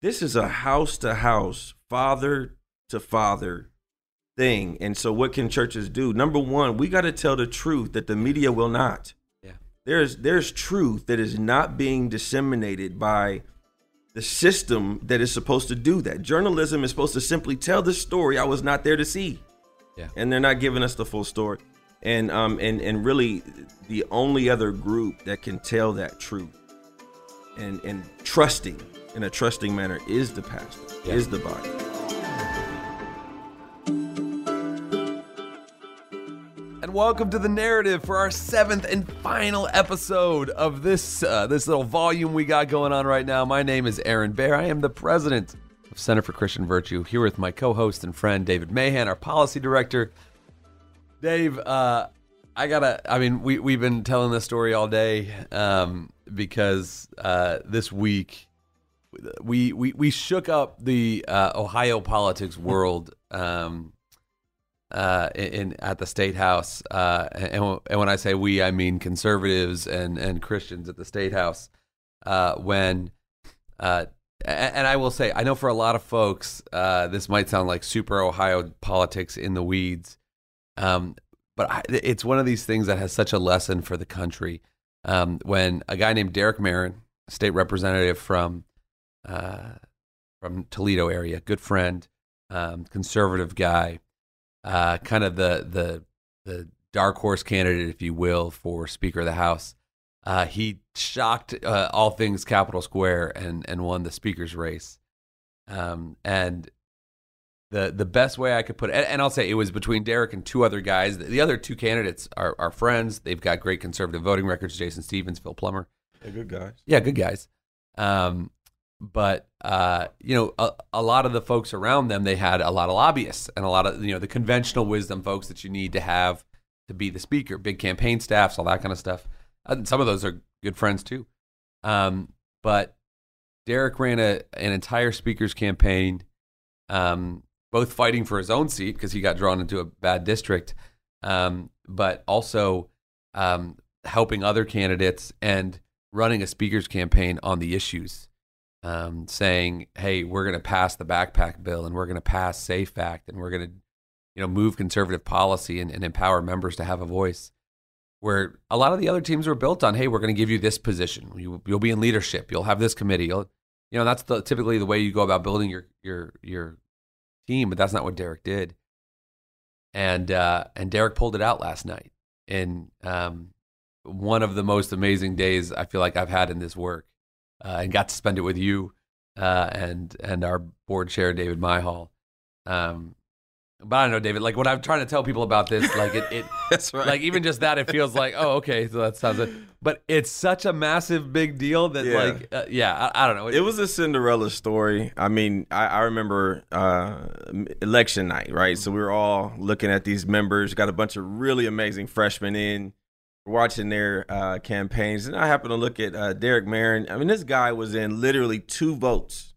this is a house-to-house, father-to-father thing. And so what can churches do? Number one, we got to tell the truth that the media will not. Yeah. There's truth that is not being disseminated by the system that is supposed to do that. Journalism is supposed to simply tell the story I was not there to see. Yeah. And they're not giving us the full story. And really the only other group that can tell that truth and trusting in a trusting manner is the pastor, yeah. is the body. And welcome to The Narrative for our 7th and final episode of this this little volume we got going on right now. My name is Aaron Baer. I am the president of Center for Christian Virtue, here with my co-host and friend David Mahan, our policy director. Dave, we've been telling this story all day because this week we shook up the Ohio politics world. At the State House, and when I say we, I mean conservatives and Christians at the State House. And I will say, I know for a lot of folks, this might sound like super Ohio politics in the weeds, but it's one of these things that has such a lesson for the country. When a guy named Derek Merrin, state representative from Toledo area, good friend, conservative guy. Kind of the dark horse candidate, if you will, for Speaker of the House. He shocked all things Capitol Square and won the speaker's race. And the best way I could put it, and I'll say it was between Derek and two other guys. The other two candidates are friends. They've got great conservative voting records: Jason Stevens, Phil Plummer. They're good guys. Yeah, good guys. But a lot of the folks around them, they had a lot of lobbyists and a lot of, the conventional wisdom folks that you need to have to be the speaker, big campaign staffs, all that kind of stuff. And some of those are good friends too. But Derek ran an entire speaker's campaign, both fighting for his own seat because he got drawn into a bad district, but also helping other candidates and running a speaker's campaign on the issues. Saying, hey, we're going to pass the backpack bill and we're going to pass SAFE Act and we're going to, move conservative policy and empower members to have a voice. Where a lot of the other teams were built on, hey, we're going to give you this position. You'll be in leadership. You'll have this committee. That's typically the way you go about building your team, but that's not what Derek did. And Derek pulled it out last night in one of the most amazing days I feel like I've had in this work. And got to spend it with you and our board chair, David Mahan. But I don't know, David, like when I'm trying to tell people about this, like it that's right. Like even just that, it feels like, oh, okay, so that sounds good. But it's such a massive big deal that I don't know. It was a Cinderella story. I mean, I remember election night, right? Mm-hmm. So we were all looking at these members, got a bunch of really amazing freshmen in. Watching their campaigns, and I happened to look at Derek Merrin. I mean, this guy was in literally 2 votes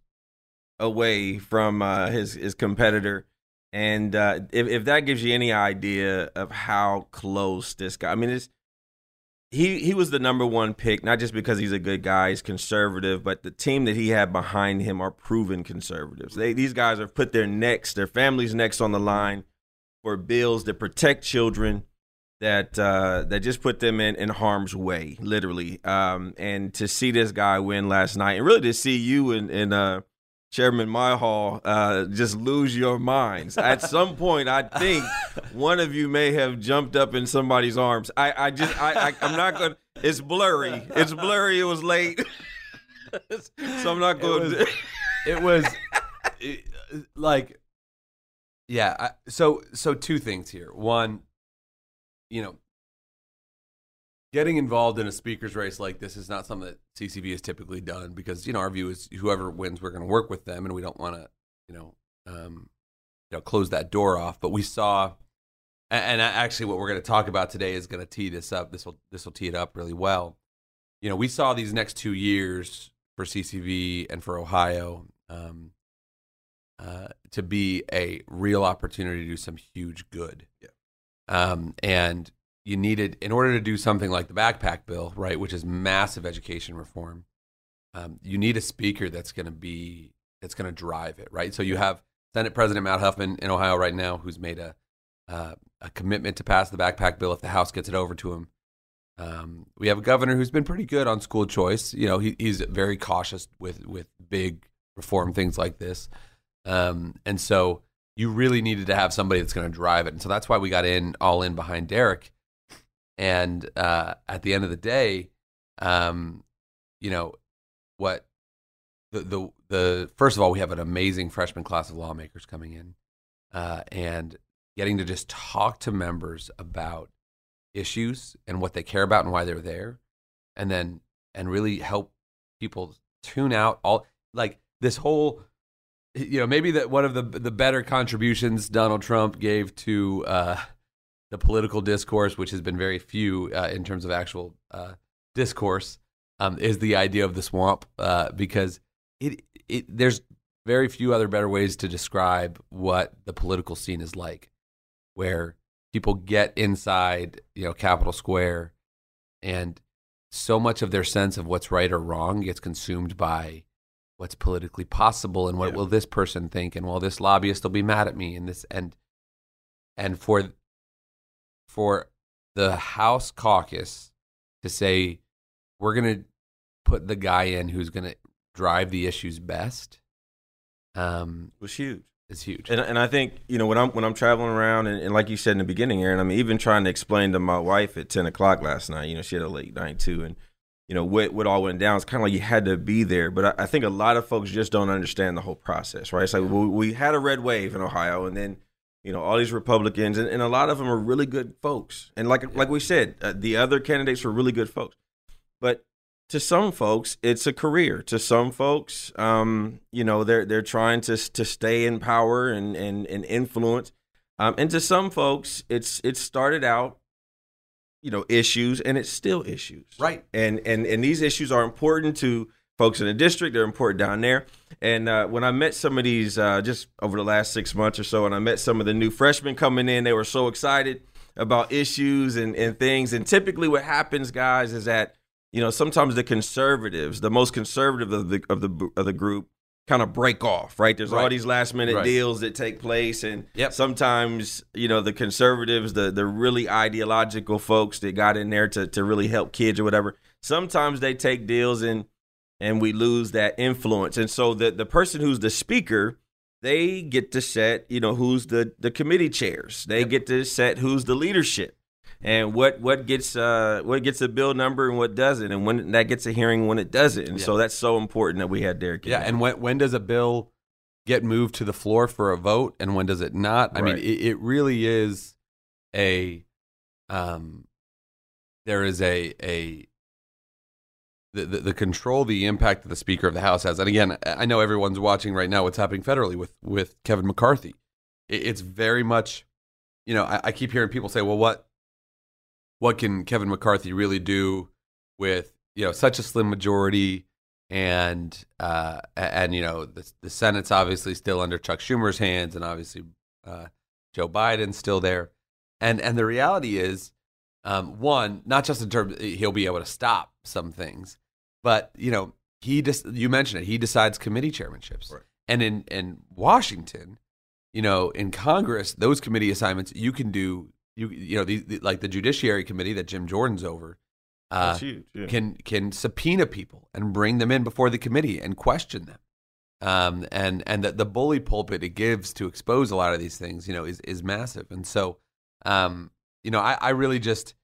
away from his competitor, and if that gives you any idea of how close this guy, I mean, he was the number 1 pick, not just because he's a good guy, he's conservative, but the team that he had behind him are proven conservatives. These guys have put their families' necks on the line for bills that protect children. That just put them in harm's way, literally. And to see this guy win last night, and really to see you and Chairman Mahan just lose your minds. At some point, I think one of you may have jumped up in somebody's arms. I'm not gonna. It's blurry. It was late, so I'm not going to. So 2 things here. One. Getting involved in a speaker's race like this is not something that CCV has typically done because, our view is whoever wins, we're going to work with them, and we don't want to, close that door off. But we saw, and actually what we're going to talk about today is going to tee this up. This will tee it up really well. We saw these next 2 years for CCV and for Ohio to be a real opportunity to do some huge good. Yeah. And you needed, in order to do something like the backpack bill, right, which is massive education reform, you need a speaker that's going to be that's going to drive it, right? So you have Senate President Matt Huffman in Ohio right now, who's made a commitment to pass the backpack bill if the House gets it over to him. We have a governor who's been pretty good on school choice. You know, he's very cautious with big reform things like this. And so you really needed to have somebody that's going to drive it. And so that's why we got all in behind Derek. And at the end of the day, you know, what the first of all, we have an amazing freshman class of lawmakers coming in, and getting to just talk to members about issues and what they care about and why they're there, and really help people tune out all, like, this whole, you know, maybe that one of the better contributions Donald Trump gave to the political discourse, which has been very few in terms of actual discourse, is the idea of the swamp, because there's very few other better ways to describe what the political scene is like, where people get inside, you know, Capitol Square, and so much of their sense of what's right or wrong gets consumed by what's politically possible and what will this person think, and well, this lobbyist will be mad at me, and this, and for the House caucus to say, we're going to put the guy in who's going to drive the issues best, was huge. It's huge. And I think, you know, when I'm traveling around, and like you said in the beginning, Aaron, I'm even trying to explain to my wife at 10 o'clock last night, you know, she had a late night too, and, you know, what all went down, it's kind of like you had to be there. But I think a lot of folks just don't understand the whole process, right? It's like, we had a red wave in Ohio, and then, you know, all these Republicans, and a lot of them are really good folks. And like we said, the other candidates were really good folks. But to some folks, it's a career. To some folks, you know, they're trying to stay in power and influence. And to some folks, it started out, you know, issues, and it's still issues. Right. And these issues are important to folks in the district. They're important down there. And when I met some of these just over the last 6 months or so, and I met some of the new freshmen coming in, they were so excited about issues and things. And typically what happens, guys, is that, you know, sometimes the conservatives, the most conservative of the group, kind of break off, right? There's all these last minute deals that take place, and sometimes, you know, the conservatives, the really ideological folks that got in there to really help kids or whatever, sometimes they take deals and we lose that influence. And so the person who's the speaker, they get to set, you know, who's the committee chairs. They get to set who's the leadership. And what gets a bill number and what doesn't, and when that gets a hearing, when it doesn't, and so that's so important that we had Derek. Yeah, and when does a bill get moved to the floor for a vote, and when does it not? I mean, it really is the control, the impact that the Speaker of the House has. And again, I know everyone's watching right now what's happening federally with Kevin McCarthy. It's very much, you know, I keep hearing people say, well, what can Kevin McCarthy really do with, you know, such a slim majority, and you know, the Senate's obviously still under Chuck Schumer's hands, and obviously Joe Biden's still there, and the reality is, one, not just in terms he'll be able to stop some things, but, you know, you mentioned it, he decides committee chairmanships, and in Washington, you know, in Congress, those committee assignments you can do. You know, like the Judiciary Committee that Jim Jordan's over, that's huge, can subpoena people and bring them in before the committee and question them, and the bully pulpit it gives to expose a lot of these things, you know, is massive. And so, you know, I really just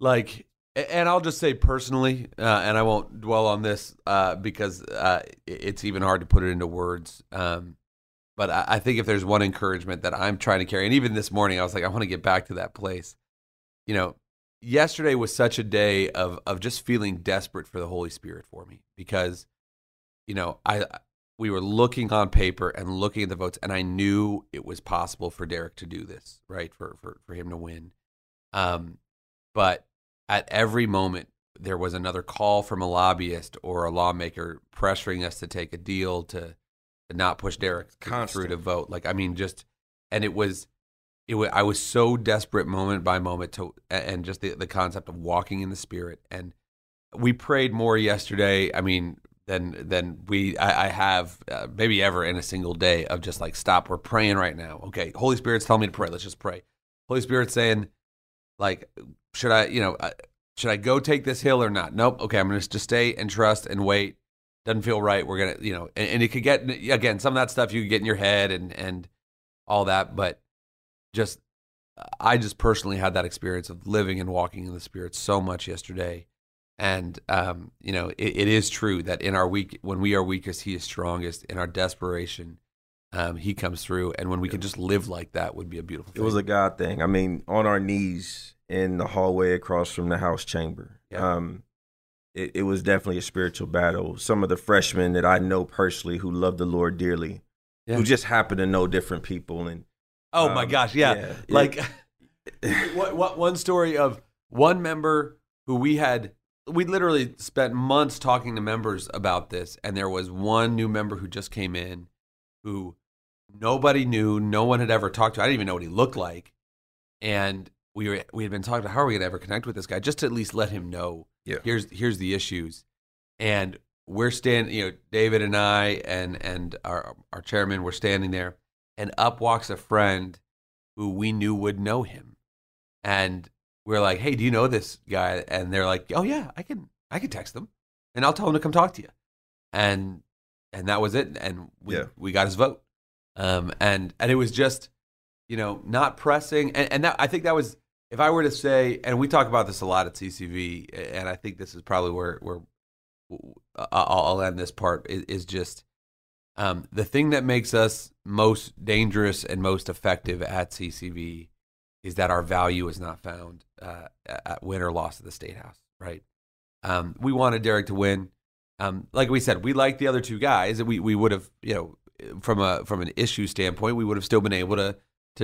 like, and I'll just say personally, and I won't dwell on this because it's even hard to put it into words. But I think if there's one encouragement that I'm trying to carry, and even this morning I was like, I want to get back to that place. You know, yesterday was such a day of just feeling desperate for the Holy Spirit for me, because, you know, we were looking on paper and looking at the votes, and I knew it was possible for Derek to do this, right, for him to win. But at every moment there was another call from a lobbyist or a lawmaker pressuring us to take a deal to not push Derek through to vote. Like, I mean, just, and it was, I was so desperate moment by moment to, and just the concept of walking in the Spirit. And we prayed more yesterday. I mean, than I have maybe ever in a single day of just like, stop, we're praying right now. Okay, Holy Spirit's telling me to pray. Let's just pray. Holy Spirit's saying, like, should I go take this hill or not? Nope. Okay, I'm going to just stay and trust and wait. Doesn't feel right. We're going to, and it could get, again, some of that stuff you could get in your head and all that, but just, I just personally had that experience of living and walking in the Spirit so much yesterday. And, it is true that in our weak, when we are weakest, He is strongest. In our desperation, He comes through. And when we can just live like that, would be a beautiful thing. It was a God thing. I mean, on our knees in the hallway across from the house chamber, it was definitely a spiritual battle. Some of the freshmen that I know personally who love the Lord dearly, who just happen to know different people. And oh my gosh, yeah. Like, what one story of one member who we literally spent months talking to members about this, and there was one new member who just came in who nobody knew, no one had ever talked to. I didn't even know what he looked like. And we had been talking about how are we going to ever connect with this guy, just to at least let him know, here's the issues. And we're standing, David and I and our chairman were standing there, and up walks a friend who we knew would know him. And we're like, hey, do you know this guy? And they're like, oh yeah, I can text him and I'll tell him to come talk to you. And that was it. And we got his vote. And it was just, not pressing. And that, I think that was, if I were to say, and we talk about this a lot at CCV, and I think this is probably where I'll end this part, is just the thing that makes us most dangerous and most effective at CCV is that our value is not found at win or loss of the State House, right? We wanted Derek to win. Like we said, we liked the other two guys. We would have, from an issue standpoint, we would have still been able to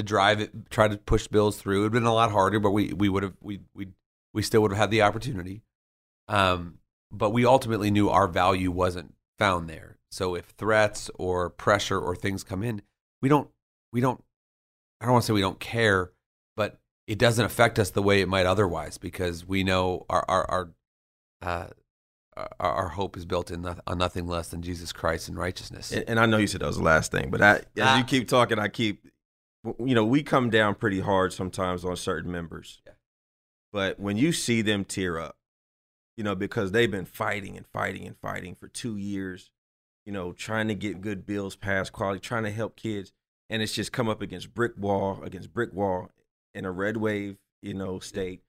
drive it, try to push bills through. It would have been a lot harder, but we still would have had the opportunity. But we ultimately knew our value wasn't found there. So if threats or pressure or things come in, I don't want to say we don't care, but it doesn't affect us the way it might otherwise, because we know our hope is built in on nothing less than Jesus Christ and righteousness. And I know you said that was the last thing, but as you keep talking, we come down pretty hard sometimes on certain members. Yeah. But when you see them tear up, because they've been fighting for 2 years, trying to get good bills passed, quality, trying to help kids. And it's just come up against brick wall in a red wave, state.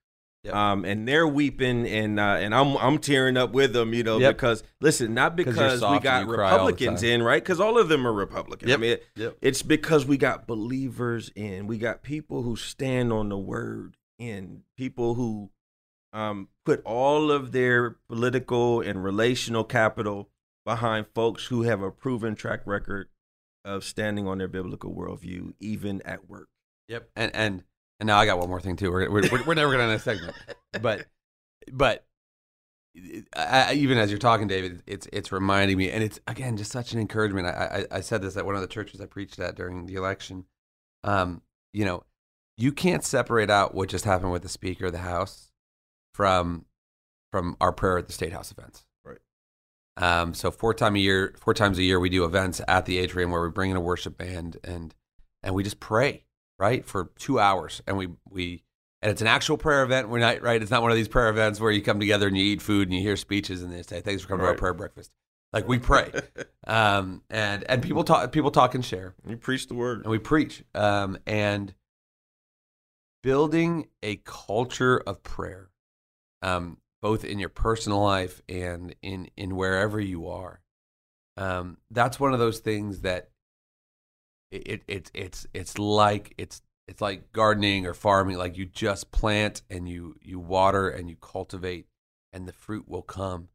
Yep. And they're weeping and I'm tearing up with them, because listen, not because we got Republicans in, right? Because all of them are Republicans. Yep. I mean, it's because we got believers in, we got people who stand on the word in, people who put all of their political and relational capital behind folks who have a proven track record of standing on their biblical worldview, even at work. Yep. And now I got one more thing too. We're never gonna end this segment, but even as you're talking, David, it's reminding me, and it's again just such an encouragement. I said this at one of the churches I preached at during the election. You can't separate out what just happened with the Speaker of the House from our prayer at the State House events. Right. So four times a year, we do events at the atrium where we bring in a worship band and we just pray. Right, for 2 hours, and and it's an actual prayer event. We're not right. It's not one of these prayer events where you come together and you eat food and you hear speeches and they say, "Thanks for coming to our prayer breakfast." Like we pray, and people talk and share. You preach the word, and we preach. And building a culture of prayer, both in your personal life and in wherever you are, that's one of those things that. It's like gardening or farming. Like you just plant and you water and you cultivate, and the fruit will come.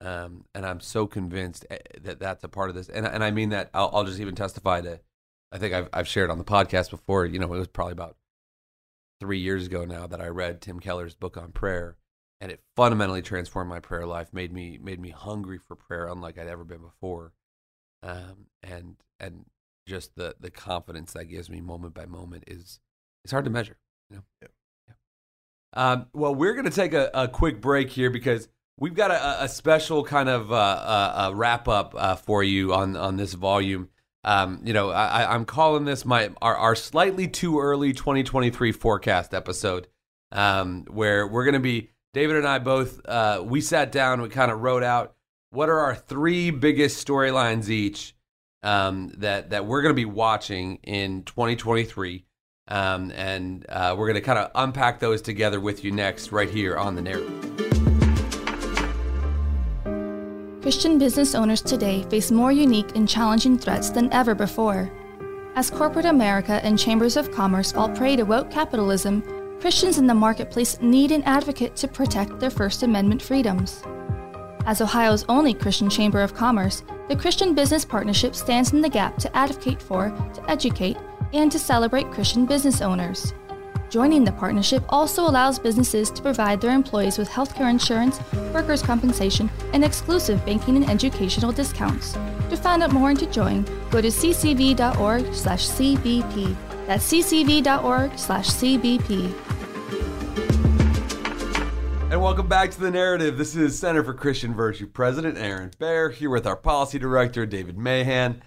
And I'm so convinced that that's a part of this. And I mean that. I'll just even testify to. I think I've shared on the podcast before. It was probably about 3 years ago now that I read Tim Keller's book on prayer, and it fundamentally transformed my prayer life. Made me hungry for prayer, unlike I'd ever been before. And just the confidence that gives me moment by moment it's hard to measure. Well, we're going to take a quick break here because We've got a special kind of wrap-up for you on this volume. I'm calling this our slightly too early 2023 forecast episode, where we're going to be, David and I both, we sat down, we kind of wrote out what are our three biggest storylines each that we're going to be watching in 2023, and we're going to kind of unpack those together with you next right here on The Narrative. Christian business owners today face more unique and challenging threats than ever before. As corporate America and chambers of commerce fall prey to woke capitalism, Christians in the marketplace need an advocate to protect their First Amendment freedoms. As Ohio's only Christian chamber of commerce, the Christian Business Partnership stands in the gap to advocate for, to educate, and to celebrate Christian business owners. Joining the partnership also allows businesses to provide their employees with healthcare insurance, workers' compensation, and exclusive banking and educational discounts. To find out more and to join, go to ccv.org/cbp. That's ccv.org/cbp. And welcome back to The Narrative. This is Center for Christian Virtue President Aaron Baer here with our Policy Director David Mahan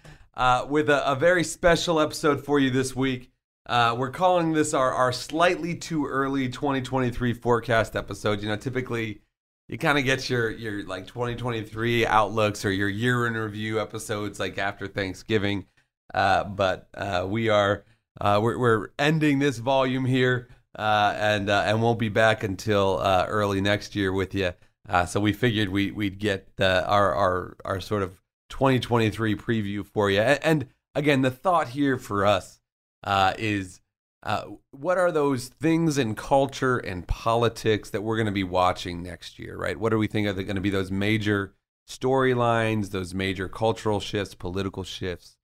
with a very special episode for you this week. We're calling this our slightly too early 2023 forecast episode. You know, typically you kind of get your like 2023 outlooks or your year in review episodes like after Thanksgiving. But we're ending this volume here and won't be back until early next year with you. So we figured we'd get our sort of 2023 preview for you. And again, the thought here for us is what are those things in culture and politics that we're going to be watching next year, right? What do we think are going to be those major storylines, those major cultural shifts, political shifts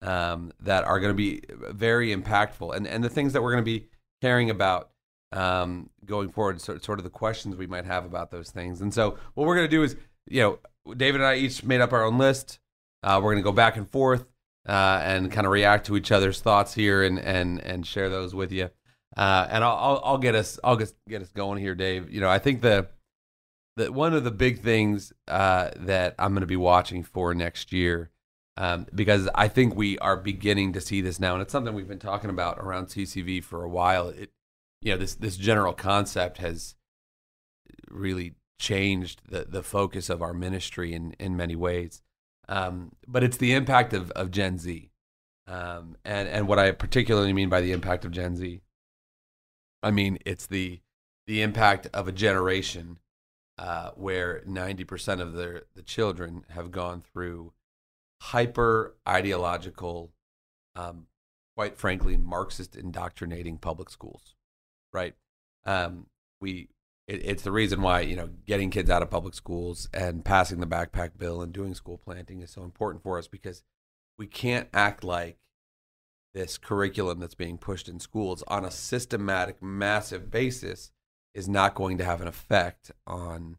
that are going to be very impactful? And the things that we're going to be caring about going forward, so, sort of the questions we might have about those things. And so what we're going to do is, David and I each made up our own list. We're going to go back and forth. And kind of react to each other's thoughts here and share those with you. And I'll get us going here, Dave. You know, I think the one of the big things that I'm going to be watching for next year, because I think we are beginning to see this now, and it's something we've been talking about around CCV for a while. This general concept has really changed the focus of our ministry in many ways. But it's the impact of Gen Z. And what I particularly mean by the impact of Gen Z, I mean, it's the impact of a generation where 90% of the children have gone through hyper-ideological, quite frankly, Marxist indoctrinating public schools, right? It's the reason why, getting kids out of public schools and passing the backpack bill and doing school planting is so important for us, because we can't act like this curriculum that's being pushed in schools on a systematic, massive basis is not going to have an effect on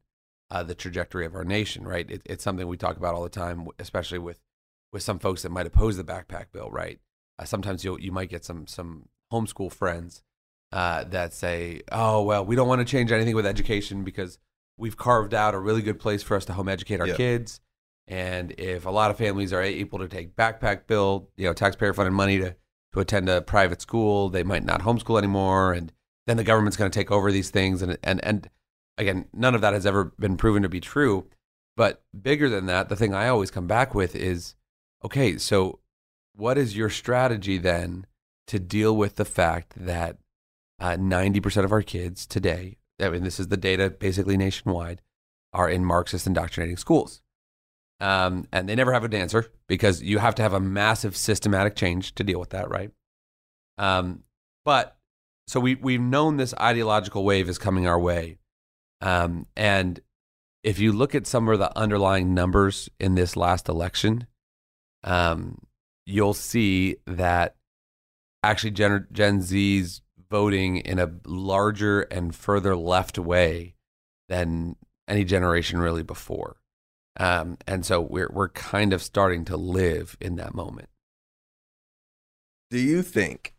the trajectory of our nation, right? It's something we talk about all the time, especially with some folks that might oppose the backpack bill, right? Sometimes you might get some homeschool friends that say, oh, well, we don't want to change anything with education because we've carved out a really good place for us to home educate our kids. And if a lot of families are able to take backpack bill, taxpayer funded money to attend a private school, they might not homeschool anymore. And then the government's going to take over these things. And again, none of that has ever been proven to be true. But bigger than that, the thing I always come back with is, okay, so what is your strategy then to deal with the fact that 90% of our kids today, I mean, this is the data basically nationwide, are in Marxist indoctrinating schools. And they never have an answer, because you have to have a massive systematic change to deal with that, right? But so we've known this ideological wave is coming our way. And if you look at some of the underlying numbers in this last election, you'll see that actually Gen Z's voting in a larger and further left way than any generation really before, and so we're kind of starting to live in that moment. Do you think?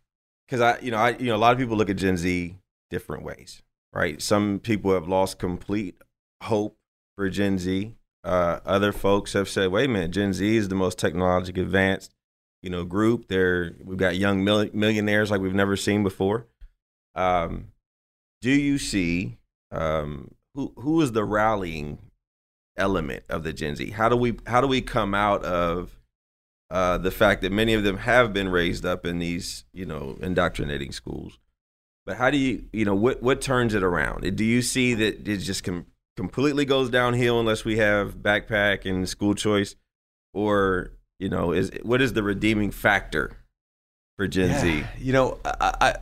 Because I a lot of people look at Gen Z different ways, right? Some people have lost complete hope for Gen Z. Other folks have said, wait a minute, Gen Z is the most technologically advanced, you know, group. We've got young millionaires like we've never seen before. Do you see who is the rallying element of the Gen Z? How do we come out of the fact that many of them have been raised up in these, you know, indoctrinating schools? But how do you, you know, what turns it around? Do you see that it just completely goes downhill unless we have backpack and school choice, or, you know, what is the redeeming factor for Gen Z? You know, I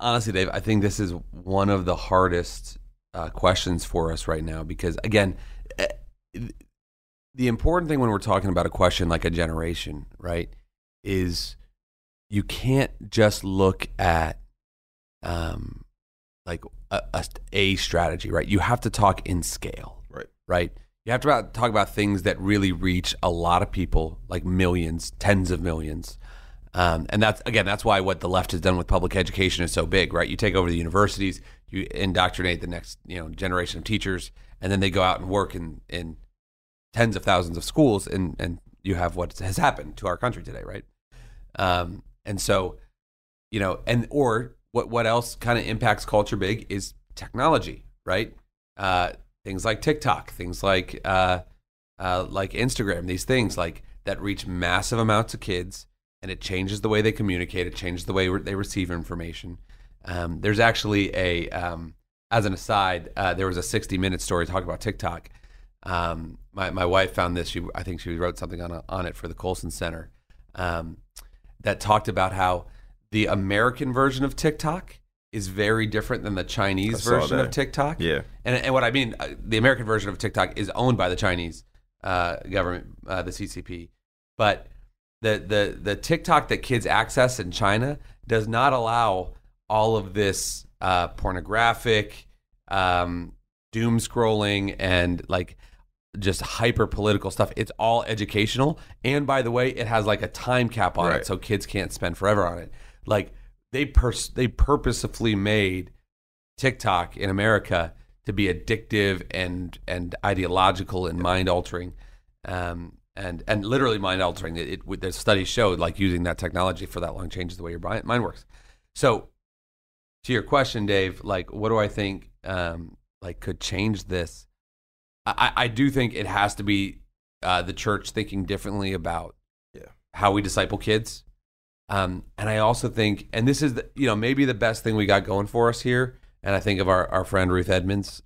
honestly, Dave, I think this is one of the hardest questions for us right now, because again, the important thing when we're talking about a question like a generation, right, is you can't just look at like a strategy, right? You have to talk in scale, right? You have to talk about things that really reach a lot of people, like millions, tens of millions. And that's why what the left has done with public education is so big, right? You take over the universities, you indoctrinate the next, you know, generation of teachers, and then they go out and work in tens of thousands of schools, and you have what has happened to our country today, right? And so, you know, what else kind of impacts culture big is technology, right? Things like TikTok, things like Instagram, these things like that reach massive amounts of kids, and it changes the way they communicate. It changes the way they receive information. There's actually as an aside, there was a 60-minute story talking about TikTok. My wife found this. I think she wrote something on it for the Colson Center that talked about how the American version of TikTok is very different than the Chinese version of TikTok. Yeah. And what I mean, the American version of TikTok is owned by the Chinese government, the CCP. But the TikTok that kids access in China does not allow all of this pornographic, doom scrolling, and like just hyper political stuff. It's all educational. And by the way, it has like a time cap on it, so kids can't spend forever on it. Like they purposefully made TikTok in America to be addictive and ideological and mind altering, and literally mind altering. There's studies showed like using that technology for that long changes the way your mind works. So to your question, Dave, like what do I think like could change this? I do think it has to be the church thinking differently about how we disciple kids. And I also think, and this is, you know, maybe the best thing we got going for us here, and I think of our friend Ruth Edmonds,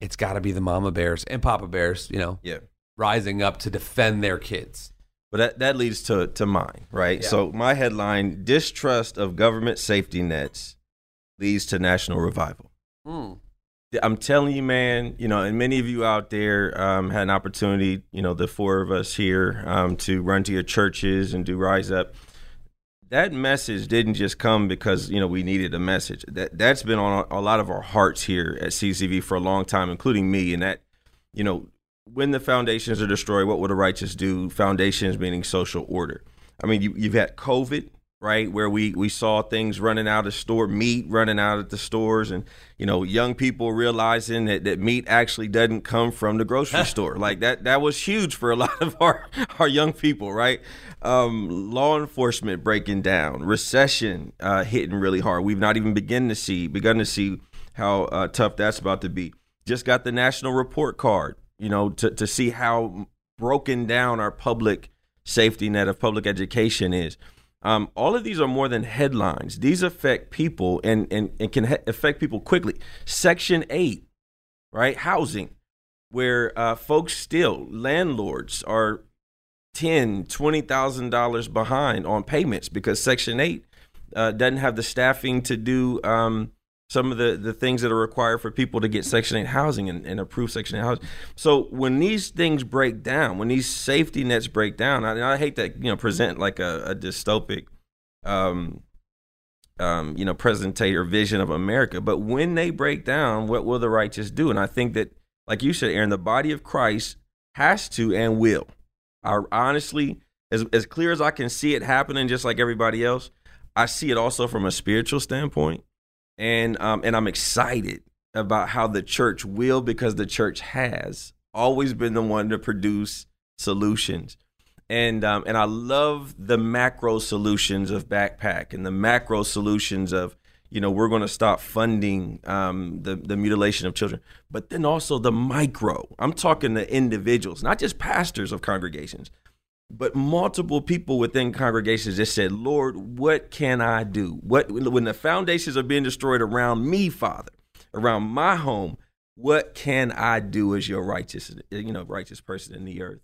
it's got to be the mama bears and papa bears, you know, rising up to defend their kids. But that leads to mine, right? Yeah. So my headline, distrust of government safety nets leads to national revival. I'm telling you, man, you know, and many of you out there had an opportunity, you know, the four of us here to run to your churches and do Rise Up. That message didn't just come because, you know, we needed a message. That's been on a lot of our hearts here at CCV for a long time, including me. And that, you know, when the foundations are destroyed, what will the righteous do? Foundations meaning social order. I mean, you've had COVID, right, where we saw things running out of store, meat running out at the stores, and, you know, young people realizing that meat actually doesn't come from the grocery store. Like that was huge for a lot of our young people, right? Law enforcement breaking down, recession hitting really hard. We've not even begun to see how tough that's about to be. Just got the national report card, you know, to see how broken down our public safety net of public education is. All of these are more than headlines. These affect people and can affect people quickly. Section 8, right? Housing, where folks still, landlords are $10,000, $20,000 behind on payments because Section 8 doesn't have the staffing to do some of the things that are required for people to get Section 8 housing and approve Section 8 housing. So when these things break down, when these safety nets break down, I hate that, you know, present like a dystopic, you know, presentation or vision of America. But when they break down, what will the righteous do? And I think that, like you said, Aaron, the body of Christ has to and will. I honestly, as clear as I can see it happening, just like everybody else, I see it also from a spiritual standpoint. And I'm excited about how the church will, because the church has always been the one to produce solutions. And I love the macro solutions of backpack and the macro solutions of, you know, we're going to stop funding the mutilation of children, but then also the micro. I'm talking to individuals, not just pastors of congregations, but multiple people within congregations that said, Lord, what can I do? What, when the foundations are being destroyed around me, Father, around my home, what can I do as your righteous, you know, righteous person in the earth?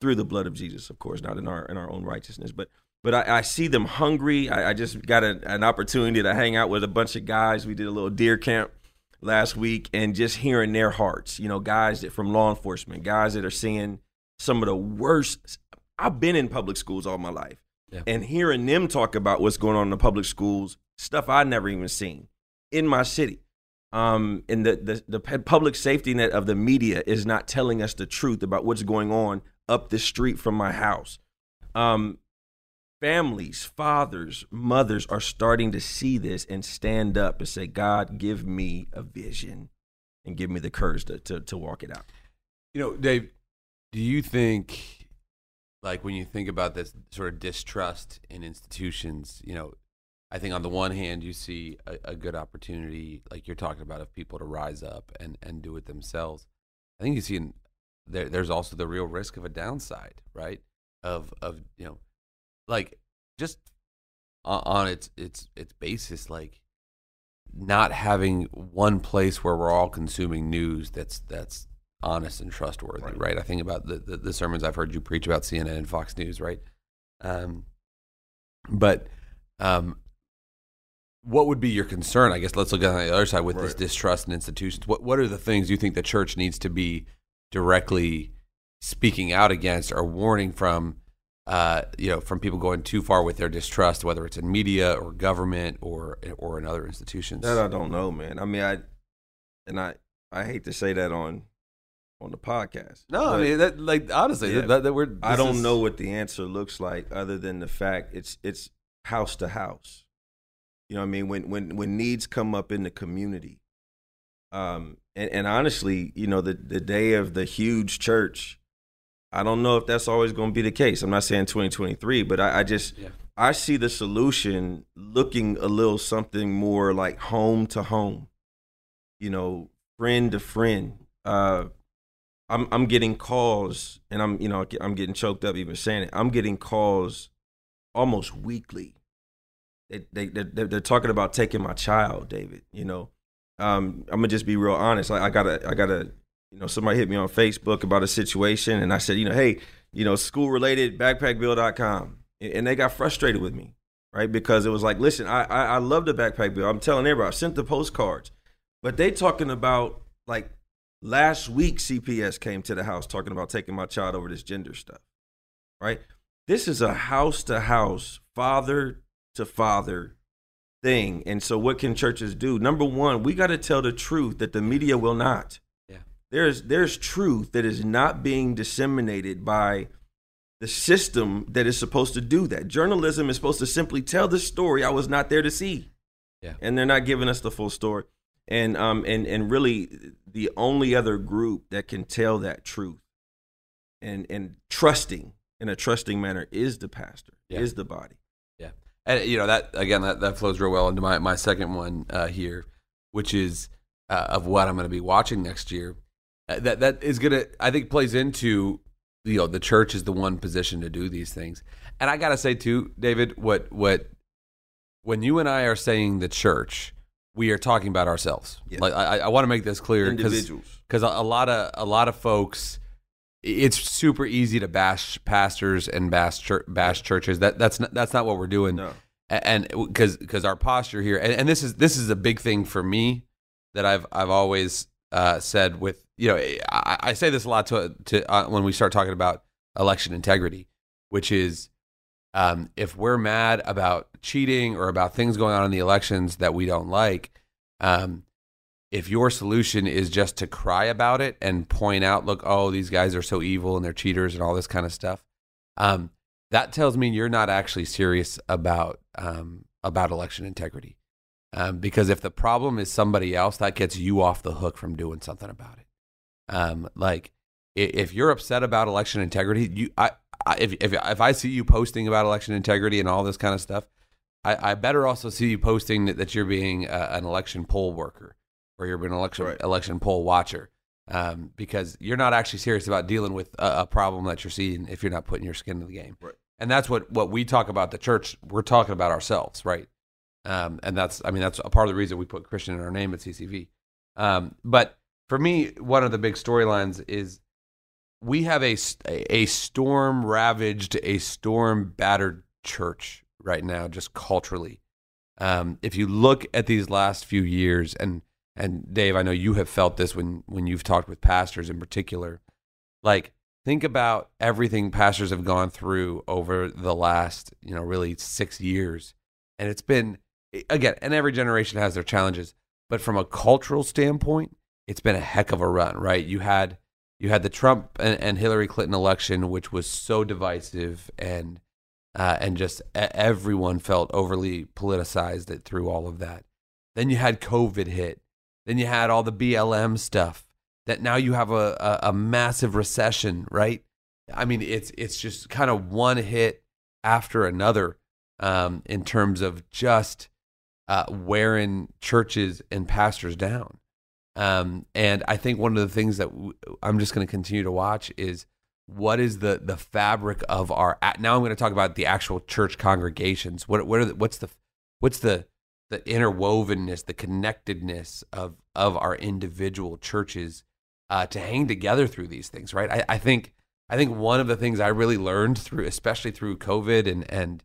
Through the blood of Jesus, of course, not in our own righteousness, But I see them hungry. I just got an opportunity to hang out with a bunch of guys. We did a little deer camp last week, and just hearing their hearts, you know, guys that from law enforcement, guys that are seeing some of the worst. I've been in public schools all my life, yeah. And hearing them talk about what's going on in the public schools, stuff I'd never even seen in my city. And the public safety net of the media is not telling us the truth about what's going on up the street from my house. Families, fathers, mothers are starting to see this and stand up and say, God, give me a vision and give me the courage to walk it out. You know, Dave, do you think, like, when you think about this sort of distrust in institutions, you know, I think on the one hand you see a good opportunity, like you're talking about, of people to rise up and do it themselves. I think you see there's also the real risk of a downside, right? Of you know, like, just on its basis, like not having one place where we're all consuming news that's honest and trustworthy, right? I think about the sermons I've heard you preach about CNN and Fox News, right? What would be your concern? I guess let's look at the other side with this distrust in institutions. What are the things you think the church needs to be directly speaking out against or warning from? From people going too far with their distrust, whether it's in media or government or in other institutions. That I don't know, man. I mean, I hate to say that on the podcast. No, I mean, that, like, honestly, yeah, that we're. I don't know what the answer looks like, other than the fact it's house to house. You know what I mean? When needs come up in the community, and honestly, you know, the day of the huge church, I don't know if that's always going to be the case. I'm not saying 2023, but I see the solution looking a little something more like home to home, you know, friend to friend. I'm getting calls, and I'm getting choked up even saying it. I'm getting calls almost weekly. They're talking about taking my child, David. You know, I'm gonna just be real honest. I gotta. You know, somebody hit me on Facebook about a situation, and I said, you know, hey, you know, school-related, backpackbill.com. And they got frustrated with me, right? Because it was like, listen, I love the backpack bill. I'm telling everybody, I sent the postcards. But they talking about, like, last week CPS came to the house talking about taking my child over this gender stuff, right? This is a house-to-house, father-to-father thing. And so what can churches do? Number one, we got to tell the truth that the media will not. There's truth that is not being disseminated by the system that is supposed to do that. Journalism is supposed to simply tell the story I was not there to see. Yeah. And they're not giving us the full story. And really the only other group that can tell that truth and trusting in a trusting manner is the pastor, is the body. Yeah. And you know, that again, that flows real well into my second one here, which is of what I'm going to be watching next year. That is gonna, I think, plays into, you know, the church is the one position to do these things. And I gotta say too, David, what when you and I are saying the church, we are talking about ourselves. Yes. Like I want to make this clear, because a lot of folks, it's super easy to bash pastors and bash churches. That's not what we're doing. No. And because our posture here, and this is a big thing for me that I've always said with. You know, I say this a lot to when we start talking about election integrity, which is if we're mad about cheating or about things going on in the elections that we don't like, if your solution is just to cry about it and point out, look, oh, these guys are so evil and they're cheaters and all this kind of stuff, that tells me you're not actually serious about election integrity. Because if the problem is somebody else, that gets you off the hook from doing something about it. Like if you're upset about election integrity, if I see you posting about election integrity and all this kind of stuff, I better also see you posting that you're being an election poll worker or you're an election poll watcher, because you're not actually serious about dealing with a problem that you're seeing if you're not putting your skin in the game. Right. And that's what we talk about the church. We're talking about ourselves, right? And that's a part of the reason we put Christian in our name at CCV. But for me, one of the big storylines is we have a storm ravaged, a storm battered church right now, just culturally. If you look at these last few years, and Dave, I know you have felt this when you've talked with pastors in particular, like think about everything pastors have gone through over the last, really 6 years. And it's been, again, and every generation has their challenges, but from a cultural standpoint, it's been a heck of a run, right? You had the Trump and Hillary Clinton election, which was so divisive, and just everyone felt overly politicized through all of that. Then you had COVID hit. Then you had all the BLM stuff. That now you have a massive recession, right? I mean, it's just kind of one hit after another. In terms of just wearing churches and pastors down. And I think one of the things that I'm just going to continue to watch is what is the fabric of our, now I'm going to talk about the actual church congregations. What's the interwovenness, the connectedness of our individual churches to hang together through these things, right? I think one of the things I really learned especially through COVID and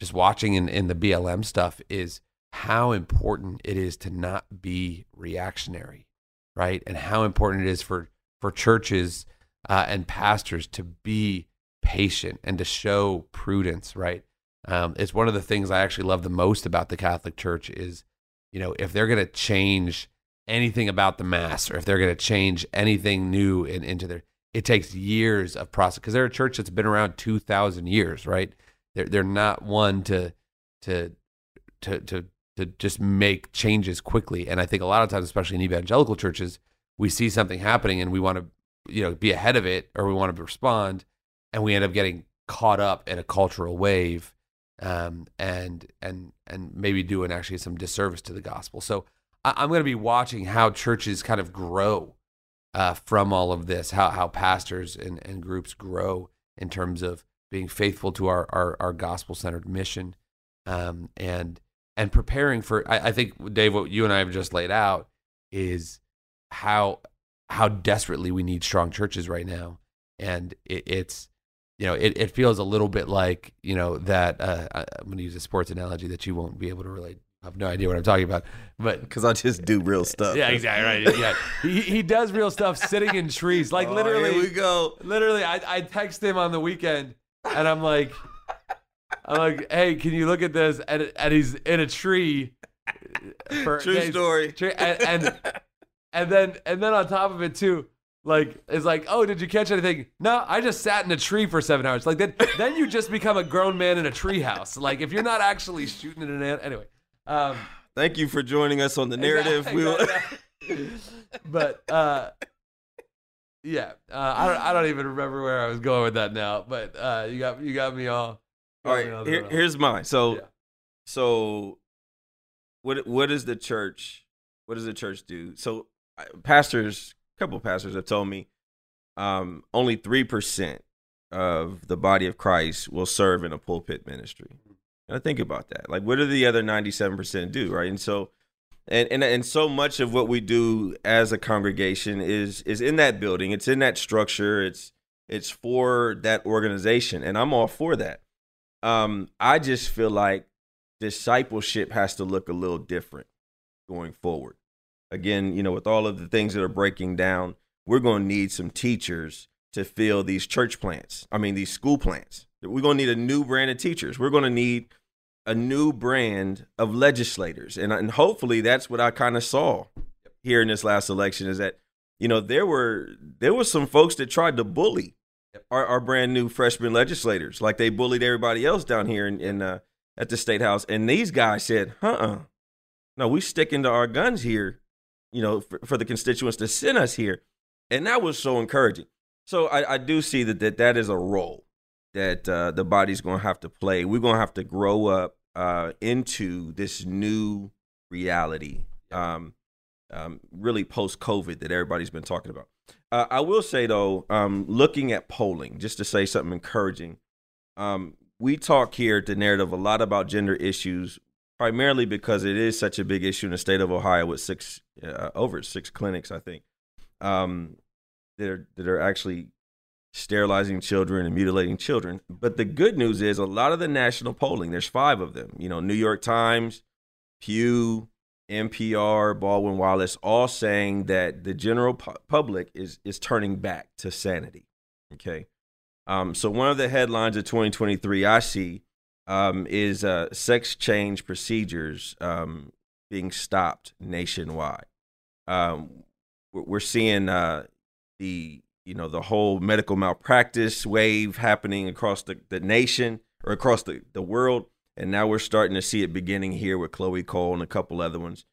just watching in the BLM stuff is how important it is to not be reactionary, right? And how important it is for churches and pastors to be patient and to show prudence, right? It's one of the things I actually love the most about the Catholic Church is, if they're going to change anything about the Mass or if they're going to change anything new into their, it takes years of process because they're a church that's been around 2,000 years, right? They're not one to just make changes quickly, and I think a lot of times, especially in evangelical churches, we see something happening and we want to, be ahead of it or we want to respond, and we end up getting caught up in a cultural wave, and maybe doing actually some disservice to the gospel. So I'm going to be watching how churches kind of grow from all of this, how pastors and groups grow in terms of being faithful to our gospel-centered mission, and preparing for, I think, Dave, what you and I have just laid out is how desperately we need strong churches right now, and it feels a little bit like that. I'm going to use a sports analogy that you won't be able to relate. I have no idea what I'm talking about, but because I just do real stuff. Yeah, exactly right. Yeah, he does real stuff sitting in trees, like literally. Here we go. Literally, I text him on the weekend. And I'm like, hey, can you look at this? And he's in a tree. True story. And then on top of it too, like it's like, oh, did you catch anything? No, I just sat in a tree for 7 hours. Like then you just become a grown man in a tree house. Like if you're not actually shooting at an ant, anyway. Thank you for joining us on The Narrative. But. Yeah, I don't even remember where I was going with that now, but you got me all. All right, here's mine. So, yeah. So, what does the church do? So, pastors, a couple of pastors have told me, only 3% of the body of Christ will serve in a pulpit ministry. And I think about that. Like, what do the other 97% do? Right, and so. And so much of what we do as a congregation is in that building. It's in that structure. It's for that organization, and I'm all for that. I just feel like discipleship has to look a little different going forward. Again, with all of the things that are breaking down, we're going to need some teachers to fill these church plants. I mean, these school plants. We're going to need a new brand of teachers. We're going to need a new brand of legislators. And hopefully that's what I kind of saw here in this last election is that, there were some folks that tried to bully our brand new freshman legislators. Like they bullied everybody else down here at the State House. And these guys said, no, we sticking to our guns here, you know, for the constituents to send us here. And that was so encouraging. So I do see that is a role that the body's going to have to play. We're going to have to grow up into this new reality, really post-COVID that everybody's been talking about. I will say, though, looking at polling, just to say something encouraging, we talk here at The Narrative a lot about gender issues, primarily because it is such a big issue in the state of Ohio with over six clinics, I think, that are actually sterilizing children and mutilating children. But the good news is a lot of the national polling, there's 5 of them, you know, New York Times, Pew, NPR, Baldwin Wallace, all saying that the general public is turning back to sanity. Okay. So one of the headlines of 2023 I see is sex change procedures being stopped nationwide. We're seeing the whole medical malpractice wave happening across the nation or across the world. And now we're starting to see it beginning here with Chloe Cole and a couple other ones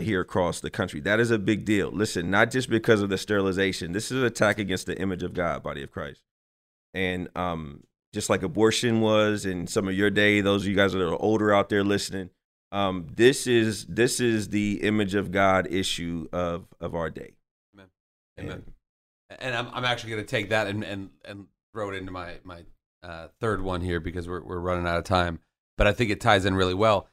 here across the country. That is a big deal. Listen, not just because of the sterilization. This is an attack against the image of God, body of Christ. And just like abortion was in some of your day, those of you guys that are older out there listening, this is the image of God issue of our day. Amen. Amen. And I'm actually going to take that and throw it into my third one here because we're running out of time. But I think it ties in really well.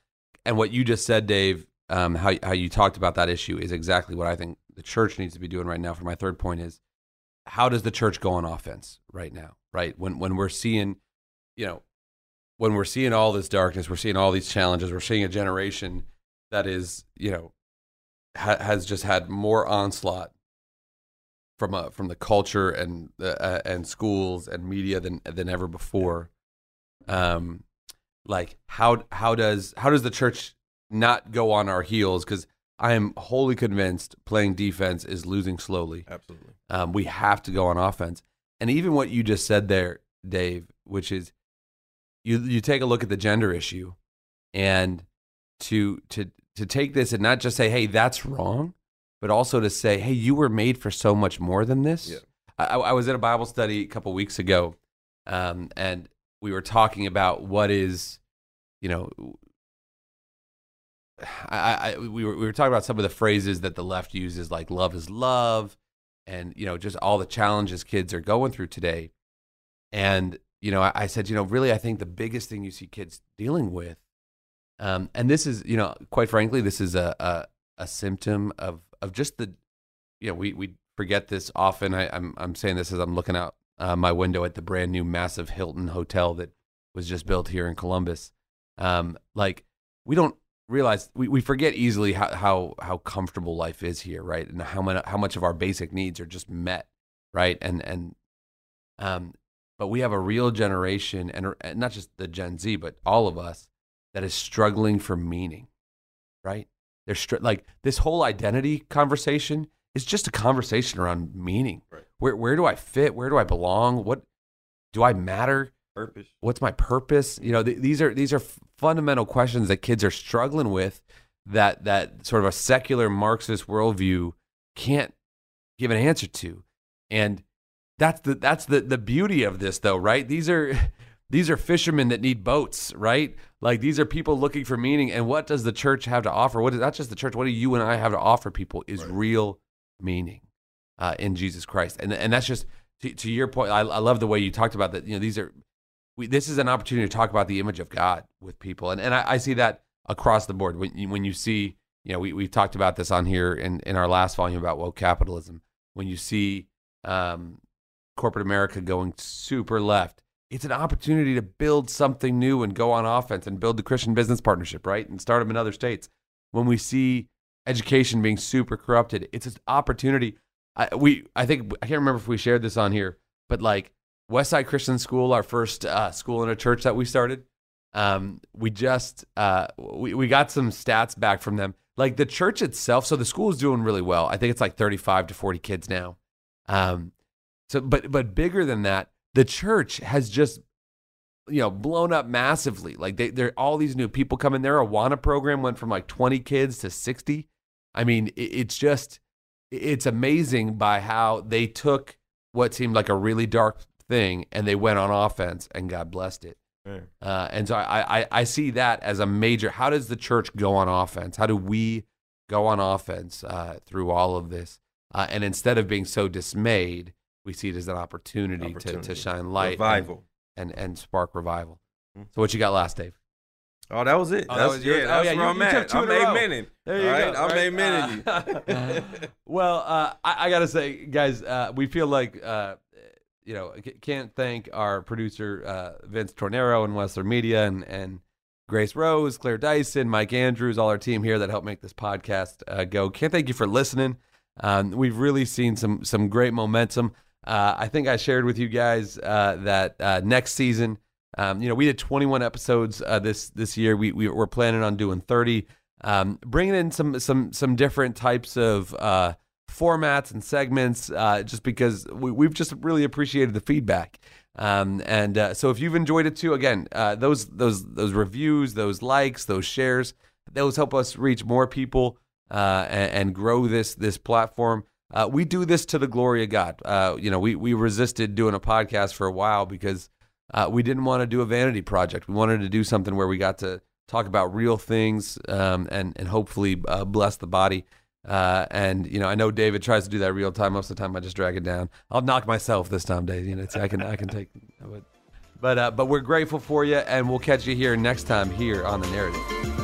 And what you just said, Dave, how you talked about that issue is exactly what I think the church needs to be doing right now. For my third point is, how does the church go on offense right now? Right? When we're seeing, you know, when we're seeing all this darkness, we're seeing all these challenges, we're seeing a generation that is, you know, has just had more onslaught from the culture and schools and media than ever before. Like how does the church not go on our heels? Because I am wholly convinced playing defense is losing slowly. Absolutely, we have to go on offense. And even what you just said there, Dave, which is you take a look at the gender issue, and to take this and not just say, hey, that's wrong, but also to say, hey, you were made for so much more than this. Yeah. I was at a Bible study a couple weeks ago, and we were talking about what is, you know, we were talking about some of the phrases that the left uses, like love is love, and, you know, just all the challenges kids are going through today. And, you know, I said, you know, really, I think the biggest thing you see kids dealing with, and this is, you know, quite frankly, this is a symptom of just the, you know, we forget this often. I'm saying this as I'm looking out my window at the brand new massive Hilton hotel that was just built here in Columbus. Like, we don't realize, we forget easily how comfortable life is here, right? And how much of our basic needs are just met, right? And but we have a real generation, and not just the Gen Z, but all of us, that is struggling for meaning, right? They're like, this whole identity conversation, it's just a conversation around meaning. Right. Where do I fit? Where do I belong? What do I matter? Purpose. What's my purpose? You know, these are fundamental questions that kids are struggling with. That sort of a secular Marxist worldview can't give an answer to. And that's the beauty of this, though, right? These are fishermen that need boats, right? Like, these are people looking for meaning. And what does the church have to offer? What is not just the church? What do you and I have to offer people? Is right. Real meaning in Jesus Christ, and that's just to your point. I love the way you talked about that. You know, this is an opportunity to talk about the image of God with people, and I see that across the board. When you see, you know, we've talked about this on here in our last volume about woke capitalism. When you see corporate America going super left, it's an opportunity to build something new and go on offense and build the Christian Business Partnership, right, and start them in other states. When we see education being super corrupted, it's an opportunity. I can't remember if we shared this on here, but like Westside Christian School, our first school in a church that we started, we got some stats back from them. Like, the church itself, so the school is doing really well. I think it's like 35 to 40 kids now. So, but bigger than that, the church has just blown up massively. Like they're all these new people coming. Their Awana program went from like 20 kids to 60. I mean, it's amazing by how they took what seemed like a really dark thing and they went on offense and God blessed it. Right. And so I see that as a major, how does the church go on offense? How do we go on offense through all of this? And instead of being so dismayed, we see it as an opportunity. To shine light. Revival. And spark revival. So what you got last, Dave? Oh, that was it. Oh, that was yours. That's where I'm at. I'm amening. There you go. Right? I'm amening you. Well, I got to say, guys, we feel like, can't thank our producer, Vince Tornero and Western Media and Grace Rose, Claire Dyson, Mike Andrews, all our team here that helped make this podcast go. Can't thank you for listening. We've really seen some great momentum. I think I shared with you guys that next season, we did 21 episodes this year. We're planning on doing 30, bringing in some different types of formats and segments, just because we've just really appreciated the feedback. So if you've enjoyed it too, again, those reviews, those likes, those shares, those help us reach more people and grow this platform. We do this to the glory of God. We resisted doing a podcast for a while because we didn't want to do a vanity project. We wanted to do something where we got to talk about real things and hopefully bless the body. I know David tries to do that real time. Most of the time, I just drag it down. I'll knock myself this time, Dave. I can take it. But we're grateful for you, and we'll catch you here next time here on The Narrative.